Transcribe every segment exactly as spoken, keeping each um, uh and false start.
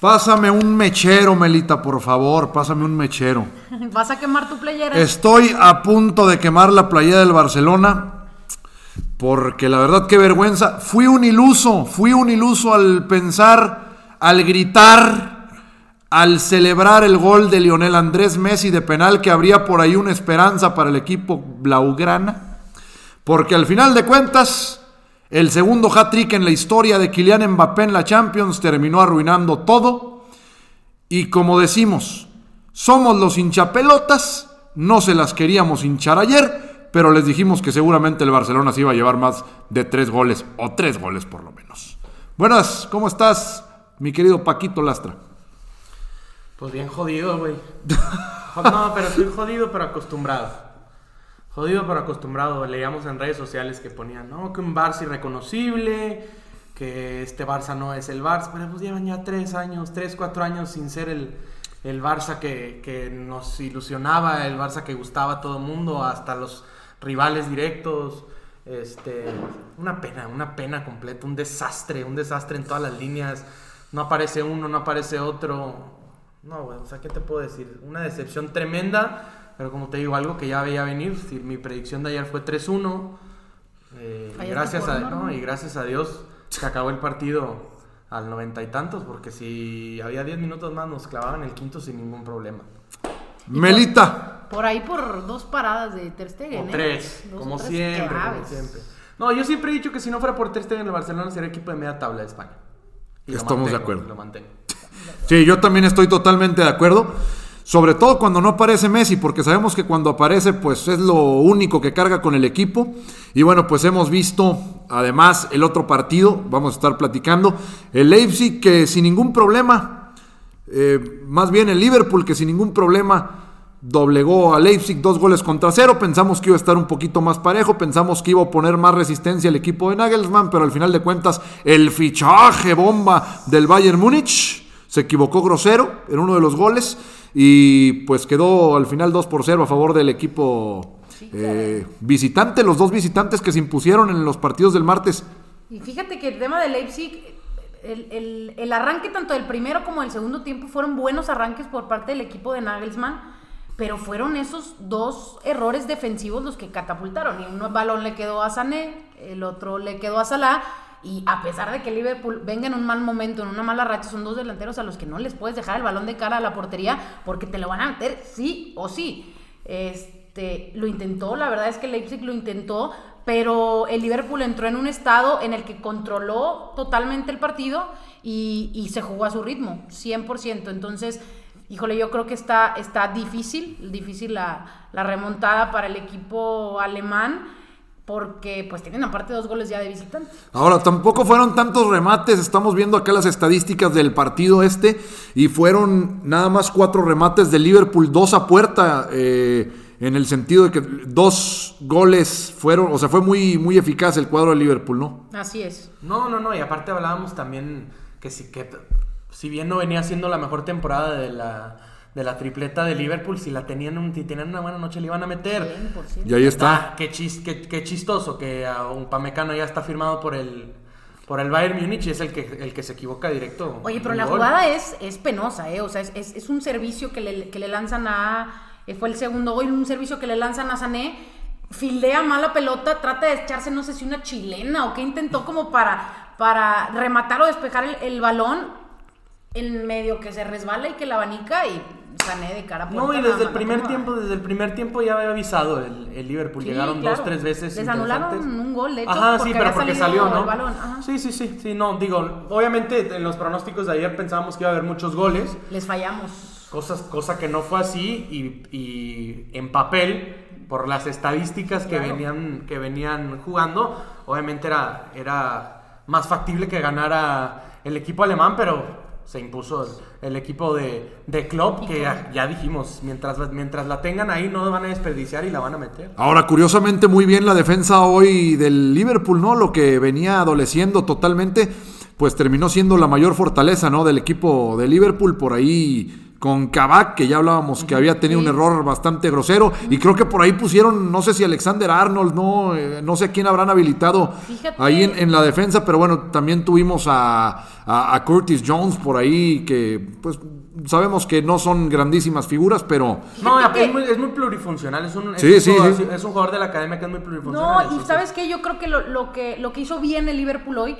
Pásame un mechero, Melita, por favor, pásame un mechero. ¿Vas a quemar tu playera? Estoy a punto de quemar la playera del Barcelona, porque la verdad, qué vergüenza. Fui un iluso, fui un iluso al pensar, al gritar, al celebrar el gol de Lionel Andrés Messi de penal, que habría por ahí una esperanza para el equipo blaugrana, porque al final de cuentas, el segundo hat-trick en la historia de Kylian Mbappé en la Champions terminó arruinando todo. Y como decimos, somos los hinchapelotas, no se las queríamos hinchar ayer, pero les dijimos que seguramente el Barcelona se iba a llevar más de tres goles, o tres goles por lo menos. Buenas, ¿cómo estás, mi querido Paquito Lastra? Pues bien jodido, güey. No, pero estoy jodido, pero acostumbrado. Jodido pero acostumbrado. Leíamos en redes sociales que ponían, no, que un Barça irreconocible, que este Barça no es el Barça, pero pues llevan ya tres años, tres, cuatro años sin ser el, el Barça que, que nos ilusionaba, el Barça que gustaba a todo el mundo, hasta los rivales directos. Este, una pena, una pena completa, un desastre, un desastre en todas las líneas. No aparece uno, no aparece otro. No, güey, o sea, ¿qué te puedo decir? Una decepción tremenda. Pero como te digo, algo que ya veía venir, si mi predicción de ayer fue tres uno, eh, y, gracias a, no, y gracias a Dios se acabó el partido al noventa y tantos, porque si había diez minutos más nos clavaban el quinto sin ningún problema. Melita. Por, por ahí por dos paradas de Ter Stegen. O tres, ¿eh? como, o tres siempre, como siempre. No, yo siempre he dicho que si no fuera por Ter Stegen, el Barcelona sería equipo de media tabla de España. Y Estamos mantengo, de acuerdo. Lo mantengo. Sí, yo también estoy totalmente de acuerdo. Sobre todo cuando no aparece Messi, porque sabemos que cuando aparece pues es lo único que carga con el equipo. Y bueno, pues hemos visto además el otro partido, vamos a estar platicando. El Leipzig que sin ningún problema, eh, más bien el Liverpool que sin ningún problema doblegó a Leipzig dos goles contra cero. Pensamos que iba a estar un poquito más parejo, pensamos que iba a poner más resistencia el equipo de Nagelsmann, pero al final de cuentas el fichaje bomba del Bayern Múnich se equivocó grosero en uno de los goles. Y pues quedó al final dos por cero a favor del equipo eh, visitante, los dos visitantes que se impusieron en los partidos del martes. Y fíjate que el tema de Leipzig, el, el, el arranque tanto del primero como del segundo tiempo fueron buenos arranques por parte del equipo de Nagelsmann, pero fueron esos dos errores defensivos los que catapultaron. Y un balón le quedó a Sané, el otro le quedó a Salah. Y a pesar de que Liverpool venga en un mal momento, en una mala racha, son dos delanteros a los que no les puedes dejar el balón de cara a la portería porque te lo van a meter sí o sí. Este, lo intentó, la verdad es que Leipzig lo intentó, pero el Liverpool entró en un estado en el que controló totalmente el partido y, y se jugó a su ritmo, cien por ciento. Entonces, híjole, yo creo que está, está difícil, difícil la, la remontada para el equipo alemán, porque pues tienen aparte dos goles ya de visitante. Ahora, tampoco fueron tantos remates, estamos viendo acá las estadísticas del partido este, y fueron nada más cuatro remates de Liverpool, dos a puerta, eh, en el sentido de que dos goles fueron, o sea, fue muy, muy eficaz el cuadro de Liverpool, ¿no? Así es. No, no, no, y aparte hablábamos también que si, que, si bien no venía siendo la mejor temporada de la... de la tripleta de Liverpool, si la tenían un, si tenían una buena noche le iban a meter. cien por ciento. Y ahí está. Ah, qué, chis, qué, qué chistoso que a un Pamecano ya está firmado por el por el Bayern Múnich y es el que el que se equivoca directo. Oye, pero la gol. jugada es, es penosa, eh, o sea, es, es, es un servicio que le, que le lanzan a eh, fue el segundo gol, un servicio que le lanzan a Sané. Fildea mal la pelota, trata de echarse, no sé si una chilena o qué intentó como para para rematar o despejar el, el balón. En medio que se resbala y que la abanica y Sané de cara a puerta. No, y desde el primer tiempo, desde el primer tiempo ya había avisado el, el Liverpool. Sí, llegaron claro. dos, tres veces. Les anularon un gol, de hecho. Ajá, sí, pero porque salió, ¿no? El balón. Sí, sí, sí, sí, no, digo, obviamente en los pronósticos de ayer pensábamos que iba a haber muchos goles. Les fallamos. Cosas, cosa que no fue así y, y en papel, por las estadísticas claro. que venían, que venían jugando, obviamente era, era más factible que ganara el equipo alemán, pero se impuso el, el equipo de, de Klopp, que ya, ya dijimos, mientras, mientras la tengan ahí no van a desperdiciar y la van a meter. Ahora, curiosamente, muy bien la defensa hoy del Liverpool, ¿no? Lo que venía adoleciendo totalmente, pues terminó siendo la mayor fortaleza, ¿no? Del equipo de Liverpool, por ahí con Kabak, que ya hablábamos que había tenido sí. un error bastante grosero, y creo que por ahí pusieron, no sé si Alexander Arnold, no eh, no sé a quién habrán habilitado. Fíjate. Ahí en, en la defensa, pero bueno, también tuvimos a, a, a Curtis Jones por ahí, que pues sabemos que no son grandísimas figuras, pero... No, es muy, es muy plurifuncional, es un, es, sí, un sí, jugador, sí. es un jugador de la academia que es muy plurifuncional. No, y ¿sabes qué? Yo creo que lo, lo que lo que hizo bien el Liverpool hoy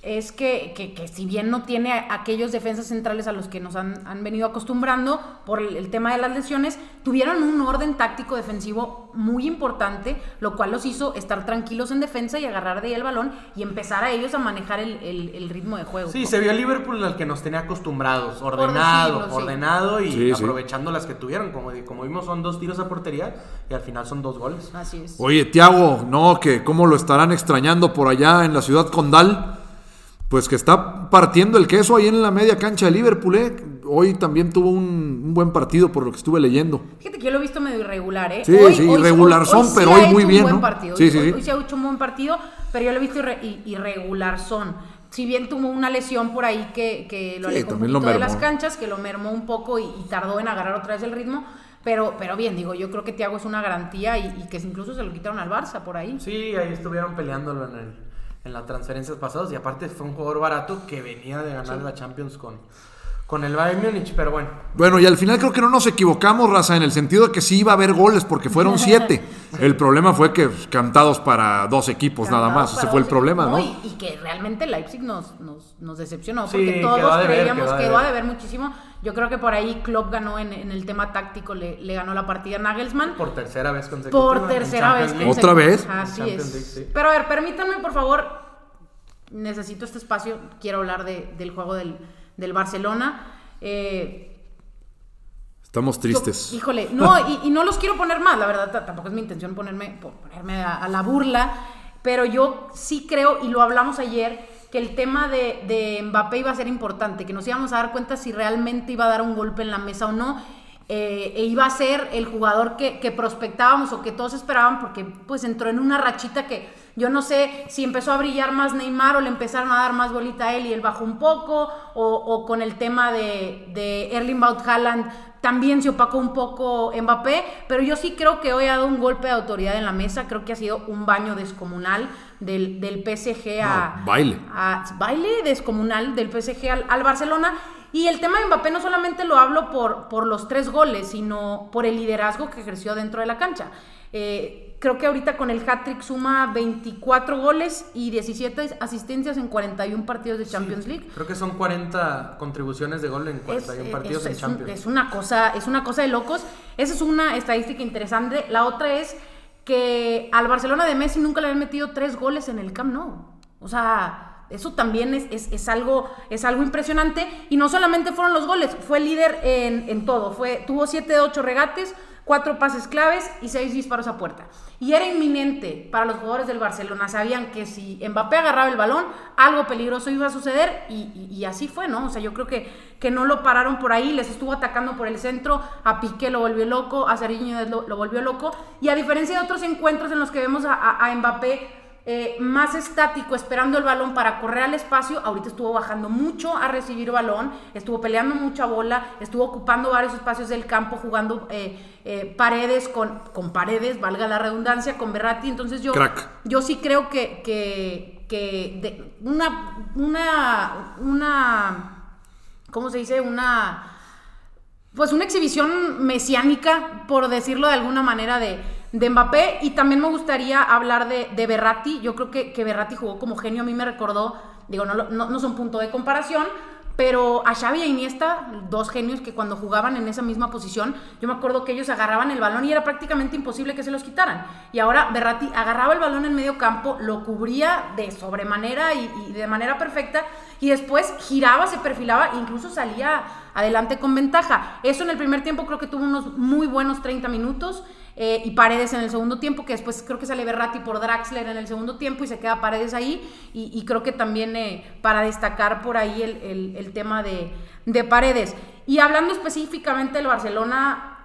es que, que, que si bien no tiene aquellos defensas centrales a los que nos han, han venido acostumbrando por el, el tema de las lesiones, tuvieron un orden táctico defensivo muy importante, lo cual los hizo estar tranquilos en defensa y agarrar de ahí el balón y empezar a ellos a manejar el, el, el ritmo de juego. Sí, ¿no? Se vio el Liverpool al que nos tenía acostumbrados, ordenado, decirlo, ordenado sí. y sí, aprovechando sí. las que tuvieron, como, como vimos son dos tiros a portería y al final son dos goles. Así es. Oye, Thiago, no, que cómo lo estarán extrañando por allá en la ciudad condal. Pues que está partiendo el queso ahí en la media cancha de Liverpool, ¿eh? Hoy también tuvo un, un buen partido por lo que estuve leyendo. Fíjate que yo lo he visto medio irregular, ¿eh? Sí, hoy, sí, irregular son, pero hoy muy bien, ¿no? Sí, sí, sí. Hoy se ha hecho un buen partido, pero yo lo he visto irre- irregular son. Si bien tuvo una lesión por ahí que, que lo sí, alejó un poquito de las canchas, que lo mermó un poco y, y tardó en agarrar otra vez el ritmo. Pero, pero bien, digo, yo creo que Thiago es una garantía y, y que incluso se lo quitaron al Barça por ahí. Sí, ahí estuvieron peleándolo en el... en las transferencias pasadas, y aparte fue un jugador barato que venía de ganar sí. la Champions con, con el Bayern Múnich, pero bueno. Bueno, y al final creo que no nos equivocamos, raza, en el sentido de que sí iba a haber goles, porque fueron siete. El problema fue que cantados para dos equipos cantados nada más, ese fue el problema, ¿no? ¿no? Y, y que realmente Leipzig nos, nos, nos decepcionó, porque sí, todos quedó creíamos que quedó a deber muchísimo. Yo creo que por ahí Klopp ganó en, en el tema táctico, le, le ganó la partida a Nagelsmann. Por tercera vez consecutiva. Por tercera vez consecutiva. ¿Otra vez? Así es. League, sí. Pero a ver, permítanme, por favor, necesito este espacio, quiero hablar de, del juego del, del Barcelona. Eh, Estamos tristes. Yo, híjole, no, y, y no los quiero poner más, la verdad, t- tampoco es mi intención ponerme, ponerme a, a la burla, pero yo sí creo, y lo hablamos ayer, que el tema de, de Mbappé iba a ser importante, que nos íbamos a dar cuenta si realmente iba a dar un golpe en la mesa o no, eh, e iba a ser el jugador que, que prospectábamos o que todos esperaban, porque pues entró en una rachita que yo no sé si empezó a brillar más Neymar o le empezaron a dar más bolita a él y él bajó un poco, o, o con el tema de, de Erling Wout Haaland también se opacó un poco Mbappé, pero yo sí creo que hoy ha dado un golpe de autoridad en la mesa, creo que ha sido un baño descomunal del, del P S G a... No, baile. A, baile descomunal del P S G al, al Barcelona, y el tema de Mbappé no solamente lo hablo por, por los tres goles, sino por el liderazgo que ejerció dentro de la cancha. Eh, creo que ahorita con el hat-trick suma veinticuatro goles y diecisiete asistencias en cuarenta y uno partidos de Champions sí, League. Creo que son cuarenta contribuciones de gol en cuarenta y uno es, partidos es, en es Champions. Un, es una cosa, es una cosa de locos. Esa es una estadística interesante. La otra es que al Barcelona de Messi nunca le habían metido tres goles en el Camp Nou. O sea, eso también es, es, es, algo, es algo impresionante. Y no solamente fueron los goles, fue líder en, en todo. Fue, tuvo siete de ocho regates, cuatro pases claves y seis disparos a puerta. Y era inminente para los jugadores del Barcelona. Sabían que si Mbappé agarraba el balón, algo peligroso iba a suceder y, y, y así fue, ¿no? O sea, yo creo que, que no lo pararon por ahí, les estuvo atacando por el centro, a Piqué lo volvió loco, a Sarín lo, lo volvió loco. Y a diferencia de otros encuentros en los que vemos a, a, a Mbappé Eh, más estático, esperando el balón para correr al espacio, ahorita estuvo bajando mucho a recibir balón, estuvo peleando mucha bola, estuvo ocupando varios espacios del campo, jugando eh, eh, Paredes con, con Paredes, valga la redundancia, con Verratti, entonces yo, yo sí creo que, que, que de una, una, una, ¿cómo se dice? Una, pues una exhibición mesiánica, por decirlo de alguna manera, de... de Mbappé. Y también me gustaría hablar de, de Verratti. Yo creo que, que Verratti jugó como genio, a mí me recordó, digo, no, no, no son punto de comparación, pero a Xavi e Iniesta, dos genios que cuando jugaban en esa misma posición, yo me acuerdo que ellos agarraban el balón y era prácticamente imposible que se los quitaran, y ahora Verratti agarraba el balón en medio campo, lo cubría de sobremanera y, y de manera perfecta, y después giraba, se perfilaba, incluso salía adelante con ventaja. Eso en el primer tiempo creo que tuvo unos muy buenos treinta minutos. Eh, y Paredes en el segundo tiempo, que después creo que sale Verratti por Draxler en el segundo tiempo y se queda Paredes ahí, y, y creo que también eh, para destacar por ahí el, el, el tema de, de Paredes. Y hablando específicamente del Barcelona,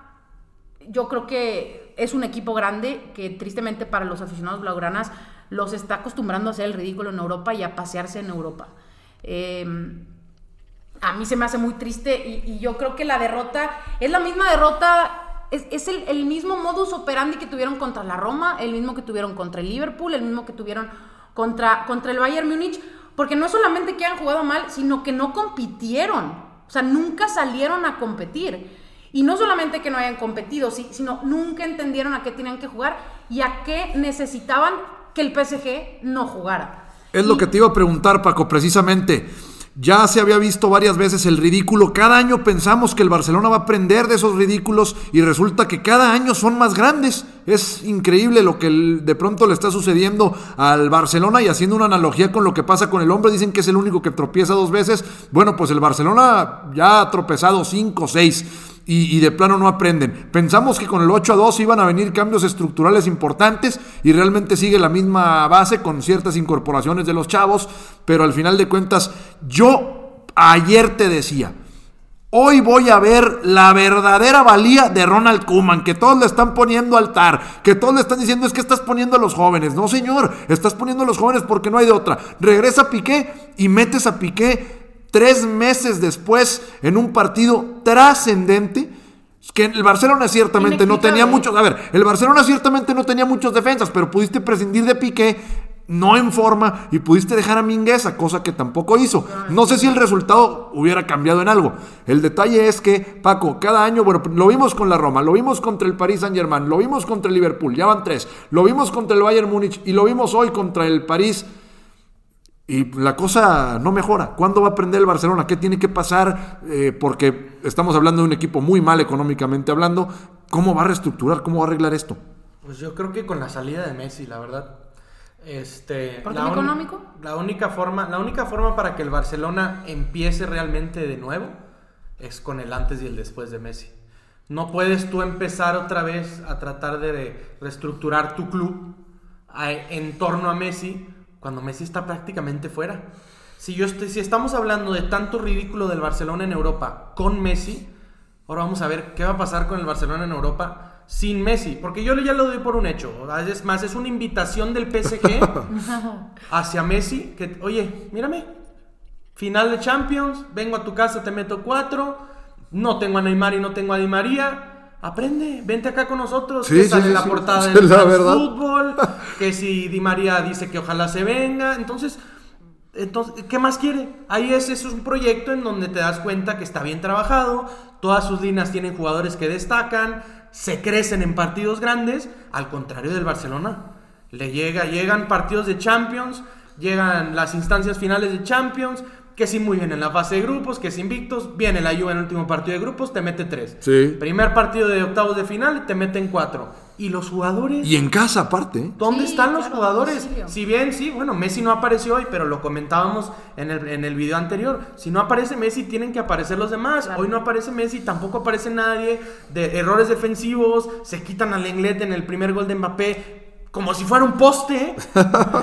yo creo que es un equipo grande que tristemente para los aficionados blaugranas los está acostumbrando a hacer el ridículo en Europa y a pasearse en Europa. Eh, a mí se me hace muy triste y, y yo creo que la derrota es la misma derrota, es, es el, el mismo modus operandi que tuvieron contra la Roma, el mismo que tuvieron contra el Liverpool, el mismo que tuvieron contra, contra el Bayern Múnich, porque no solamente que han jugado mal, sino que no compitieron, o sea, nunca salieron a competir. Y no solamente que no hayan competido, sino nunca entendieron a qué tenían que jugar y a qué necesitaban que el P S G no jugara. Es y... lo que te iba a preguntar, Paco, precisamente. Ya se había visto varias veces el ridículo. Cada año pensamos que el Barcelona va a aprender de esos ridículos y resulta que cada año son más grandes. Es increíble lo que de pronto le está sucediendo al Barcelona, y haciendo una analogía con lo que pasa con el hombre, dicen que es el único que tropieza dos veces. Bueno, pues el Barcelona ya ha tropezado cinco o seis. Y, y de plano no aprenden. Pensamos que con el ocho a dos iban a venir cambios estructurales importantes y realmente sigue la misma base con ciertas incorporaciones de los chavos, pero al final de cuentas, yo ayer te decía, hoy voy a ver la verdadera valía de Ronald Koeman, que todos le están poniendo altar, que todos le están diciendo es que estás poniendo a los jóvenes. No, señor, estás poniendo a los jóvenes porque no hay de otra. Regresa Piqué y metes a Piqué tres meses después, en un partido trascendente, que el Barcelona ciertamente no tenía muchos... A ver, el Barcelona ciertamente no tenía muchos defensas, pero pudiste prescindir de Piqué, no en forma, y pudiste dejar a Mingueza, cosa que tampoco hizo. No sé si el resultado hubiera cambiado en algo. El detalle es que, Paco, cada año... Bueno, lo vimos con la Roma, lo vimos contra el Paris Saint-Germain, lo vimos contra el Liverpool, ya van tres. Lo vimos contra el Bayern Múnich y lo vimos hoy contra el París... Y la cosa no mejora. ¿Cuándo va a aprender el Barcelona? ¿Qué tiene que pasar? Eh, porque estamos hablando de un equipo muy mal económicamente hablando. ¿Cómo va a reestructurar? ¿Cómo va a arreglar esto? Pues yo creo que con la salida de Messi, la verdad. Este, ¿Por qué la económico? Un, la, única forma, la única forma para que el Barcelona empiece realmente de nuevo es con el antes y el después de Messi. No puedes tú empezar otra vez a tratar de reestructurar tu club a, en torno a Messi... cuando Messi está prácticamente fuera. Si, yo estoy, si estamos hablando de tanto ridículo del Barcelona en Europa con Messi, ahora vamos a ver qué va a pasar con el Barcelona en Europa sin Messi, porque yo ya lo doy por un hecho. Es más, es una invitación del P S G hacia Messi, que oye, mírame, final de Champions, vengo a tu casa, te meto cuatro, no tengo a Neymar y no tengo a Di María... Aprende, vente acá con nosotros, sí, que sale sí, la sí, portada sí, del fútbol, que si Di María dice que ojalá se venga, entonces, entonces ¿qué más quiere? Ahí es, es un proyecto en donde te das cuenta que está bien trabajado, todas sus líneas tienen jugadores que destacan, se crecen en partidos grandes, al contrario del Barcelona, le llega, llegan partidos de Champions, llegan las instancias finales de Champions... Que sí, muy bien en la fase de grupos, que es invictos. Viene la Juve en el último partido de grupos, te mete tres. Sí. Primer partido de octavos de final, te meten cuatro. ¿Y los jugadores? Y en casa, aparte. ¿Dónde sí, están los claro, jugadores? Si bien, sí, bueno, Messi no apareció hoy, pero lo comentábamos en el, en el video anterior. Si no aparece Messi, tienen que aparecer los demás. Claro. Hoy no aparece Messi, tampoco aparece nadie. De errores defensivos, se quitan al Lenglet en el primer gol de Mbappé. Como si fuera un poste.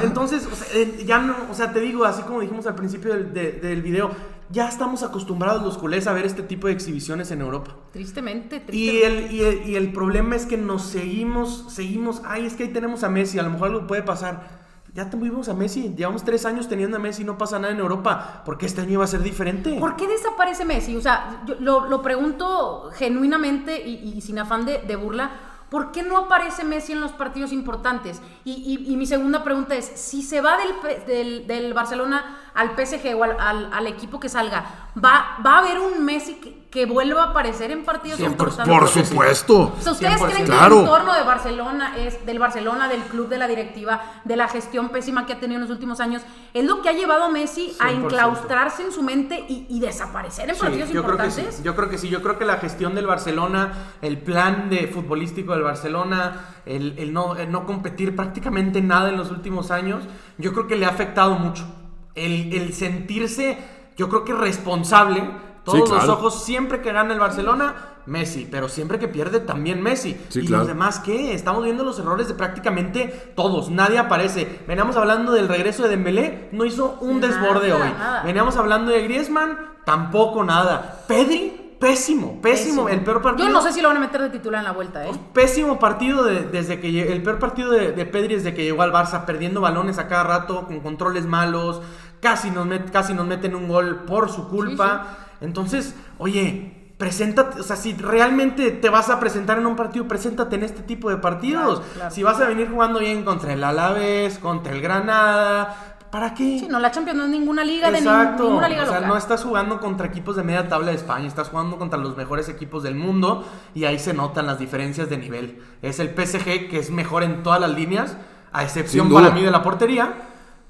Entonces, o sea, ya no, o sea, te digo, así como dijimos al principio del, de, del video, ya estamos acostumbrados los culés a ver este tipo de exhibiciones en Europa. Tristemente, tristemente. Y el, y el, y el problema es que nos seguimos, seguimos, ay, es que ahí tenemos a Messi, a lo mejor algo puede pasar. Ya tuvimos a Messi, llevamos tres años teniendo a Messi y no pasa nada en Europa. ¿Por qué este año iba a ser diferente? ¿Por qué desaparece Messi? O sea, yo lo, lo pregunto genuinamente y, y sin afán de, de burla. ¿Por qué no aparece Messi en los partidos importantes? Y, y, y mi segunda pregunta es, si se va del, del, del Barcelona al P S G o al, al, al equipo que salga, ¿va, va a haber un Messi que, que vuelva a aparecer en partidos cien por ciento, importantes? Por supuesto. O sea, ¿ustedes cien por ciento creen que claro. el entorno de Barcelona es del Barcelona, del club, de la directiva, de la gestión pésima que ha tenido en los últimos años, es lo que ha llevado a Messi cien por ciento a enclaustrarse en su mente y, y desaparecer en sí, partidos yo importantes? Creo que sí. Yo creo que sí. Yo creo que la gestión del Barcelona, el plan de futbolístico de el Barcelona, el, el, no, el no competir prácticamente nada en los últimos años, yo creo que le ha afectado mucho el, el sentirse, yo creo que responsable, todos sí, claro. los ojos siempre que gana el Barcelona, Messi, pero siempre que pierde también Messi, sí, y claro. los demás, ¿qué? Estamos viendo los errores de prácticamente todos, nadie aparece. Veníamos hablando del regreso de Dembélé, no hizo un nada, desborde hoy, nada. Veníamos hablando de Griezmann, tampoco nada. Pedri Pésimo, pésimo, pésimo, el peor partido. Yo no sé si lo van a meter de titular en la vuelta, ¿eh? Pésimo partido de, desde que el peor partido de, de Pedri desde que llegó al Barça, perdiendo balones a cada rato, con controles malos, casi nos, met, casi nos meten un gol por su culpa. Sí, sí. Entonces, oye, preséntate, o sea, si realmente te vas a presentar en un partido, preséntate en este tipo de partidos. Claro, claro. Si vas a venir jugando bien contra el Alavés, contra el Granada, ¿para qué? Sí, no, la Champions no es ninguna liga. Exacto. De ni, ninguna liga local. O sea, local. No estás jugando contra equipos de media tabla de España, estás jugando contra los mejores equipos del mundo y ahí se notan las diferencias de nivel. Es el P S G que es mejor en todas las líneas, a excepción para mí de la portería,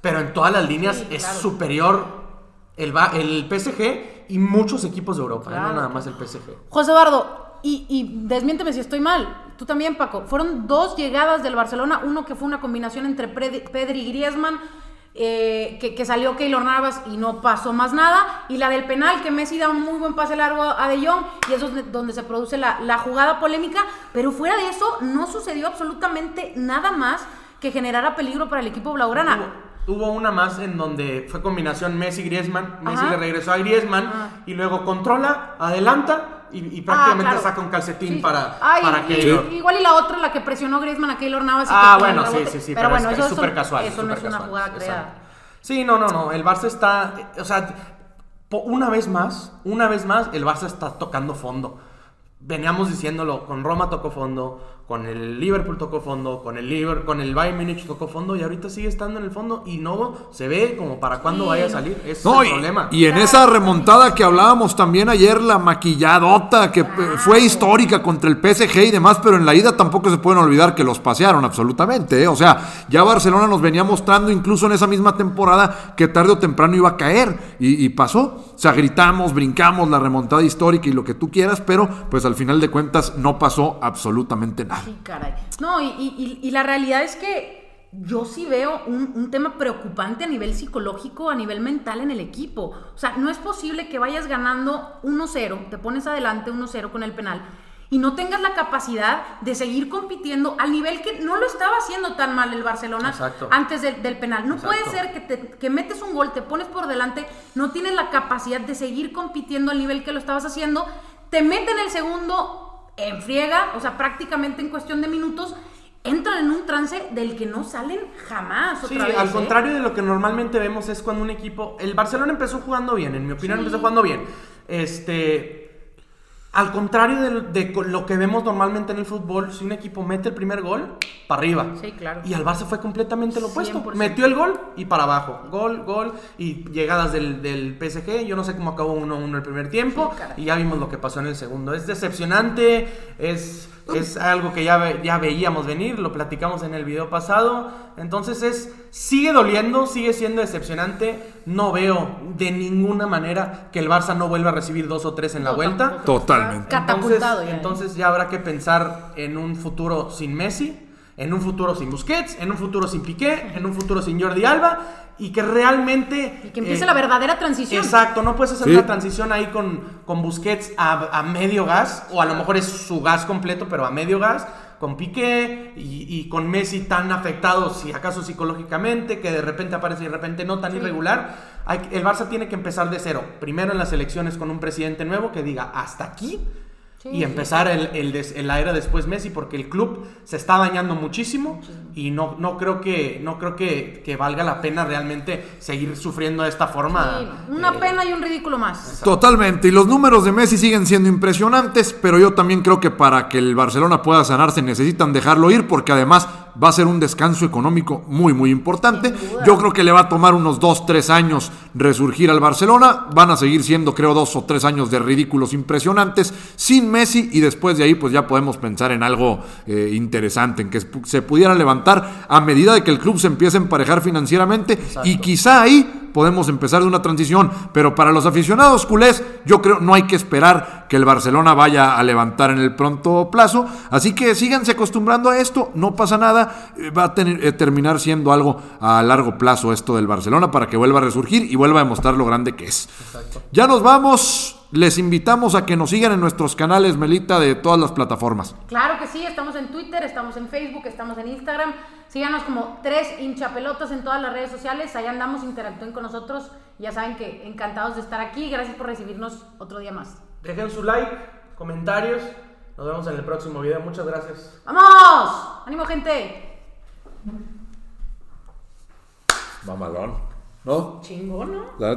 pero en todas las líneas sí, es claro. superior el, el P S G y muchos equipos de Europa, claro. no nada más el P S G. José Eduardo, y, y desmiénteme si estoy mal, tú también, Paco, fueron dos llegadas del Barcelona, uno que fue una combinación entre Pedri y Griezmann, eh, que, que salió Keylor Navas y no pasó más nada, y la del penal, que Messi da un muy buen pase largo a De Jong, y eso es donde se produce la, la jugada polémica, pero fuera de eso, no sucedió absolutamente nada más que generara peligro para el equipo blaugrana. Hubo una más en donde fue combinación Messi-Griezmann. Messi Ajá. le regresó a Griezmann Ajá. y luego controla, adelanta y, y prácticamente ah, claro. saca un calcetín sí. para, Ay, para y, Keylor. Y, igual y la otra, la que presionó Griezmann a Keylor Navas. Y ah, bueno, sí, sí, sí, pero, pero bueno, es, eso es súper casual. Eso no es una jugada creada. Sí, no, no, no, el Barça está, o sea, una vez más, una vez más, el Barça está tocando fondo. Veníamos diciéndolo, con Roma tocó fondo, con el Liverpool tocó fondo, con el Liber, con el Bayern Múnich tocó fondo y ahorita sigue estando en el fondo y no se ve como para cuándo sí. vaya a salir. Ese no, es el y, problema. Y en esa remontada que hablábamos también ayer, la maquilladota que claro. fue histórica contra el P S G y demás, pero en la ida tampoco se pueden olvidar que los pasearon absolutamente, ¿eh? O sea, ya Barcelona nos venía mostrando incluso en esa misma temporada que tarde o temprano iba a caer y, y pasó. O sea, gritamos, brincamos, la remontada histórica y lo que tú quieras, pero pues al final de cuentas no pasó absolutamente nada. Sí, caray. No, y, y, y la realidad es que yo sí veo un, un tema preocupante a nivel psicológico, a nivel mental en el equipo. O sea, no es posible que vayas ganando uno cero, te pones adelante uno cero con el penal y no tengas la capacidad de seguir compitiendo al nivel que no lo estaba haciendo tan mal el Barcelona Exacto. antes de, del penal. No Exacto. puede ser que, te, que metes un gol, te pones por delante, no tienes la capacidad de seguir compitiendo al nivel que lo estabas haciendo, te meten el segundo en friega, o sea, prácticamente en cuestión de minutos, entran en un trance del que no salen jamás otra sí, vez. Sí, al ¿eh? contrario de lo que normalmente vemos es cuando un equipo... El Barcelona empezó jugando bien, en mi opinión sí. empezó jugando bien. Este... Al contrario de, de lo que vemos normalmente en el fútbol, si un equipo mete el primer gol, para arriba. Sí, claro. Y al Barça fue completamente lo opuesto. cien por ciento. Metió el gol y para abajo. Gol, gol y llegadas del, del P S G. Yo no sé cómo acabó uno a uno el primer tiempo. Sí, y ya vimos lo que pasó en el segundo. Es decepcionante, es, es algo que ya, ve, ya veíamos venir, lo platicamos en el video pasado. Entonces es sigue doliendo, sigue siendo decepcionante. No veo de ninguna manera que el Barça no vuelva a recibir dos o tres en la no, vuelta. Tampoco. Total. Entonces, ya, entonces ya habrá que pensar en un futuro sin Messi, en un futuro sin Busquets, en un futuro sin Piqué, en un futuro sin Jordi Alba y que realmente... Y que empiece eh, la verdadera transición. Exacto, no puedes hacer ¿Sí? una transición ahí con, con Busquets a, a medio gas o a lo mejor es su gas completo pero a medio gas con Piqué y, y con Messi tan afectado si acaso psicológicamente que de repente aparece y de repente no tan sí. irregular. Hay, el Barça tiene que empezar de cero, primero en las elecciones con un presidente nuevo que diga hasta aquí sí, y empezar sí. el, el, des, el era después Messi porque el club se está dañando muchísimo, muchísimo. Y no, no creo, que, no creo que, que valga la pena realmente seguir sufriendo de esta forma. Sí, una eh, pena y un ridículo más. Exacto. Totalmente, y los números de Messi siguen siendo impresionantes, pero yo también creo que para que el Barcelona pueda sanarse necesitan dejarlo ir porque además... va a ser un descanso económico muy muy importante. Yo creo que le va a tomar unos dos, tres años resurgir al Barcelona. Van a seguir siendo creo dos o tres años de ridículos impresionantes sin Messi y después de ahí pues ya podemos pensar en algo eh, interesante, en que se pudiera levantar a medida de que el club se empiece a emparejar financieramente. Exacto. Y quizá ahí podemos empezar de una transición, pero para los aficionados culés, yo creo no hay que esperar que el Barcelona vaya a levantar en el pronto plazo, así que síganse acostumbrando a esto, no pasa nada, va a tener, eh, terminar siendo algo a largo plazo esto del Barcelona para que vuelva a resurgir y vuelva a demostrar lo grande que es. Exacto. Ya nos vamos. Les invitamos a que nos sigan en nuestros canales, Melita, de todas las plataformas. Claro que sí, estamos en Twitter, estamos en Facebook, estamos en Instagram. Síganos como Tres Hinchapelotas en todas las redes sociales. Ahí andamos, interactúen con nosotros. Ya saben que encantados de estar aquí. Gracias por recibirnos otro día más. Dejen su like, comentarios. Nos vemos en el próximo video. Muchas gracias. ¡Vamos! ¡Ánimo, gente! Mamalón, ¿no? Chingón, ¿no? La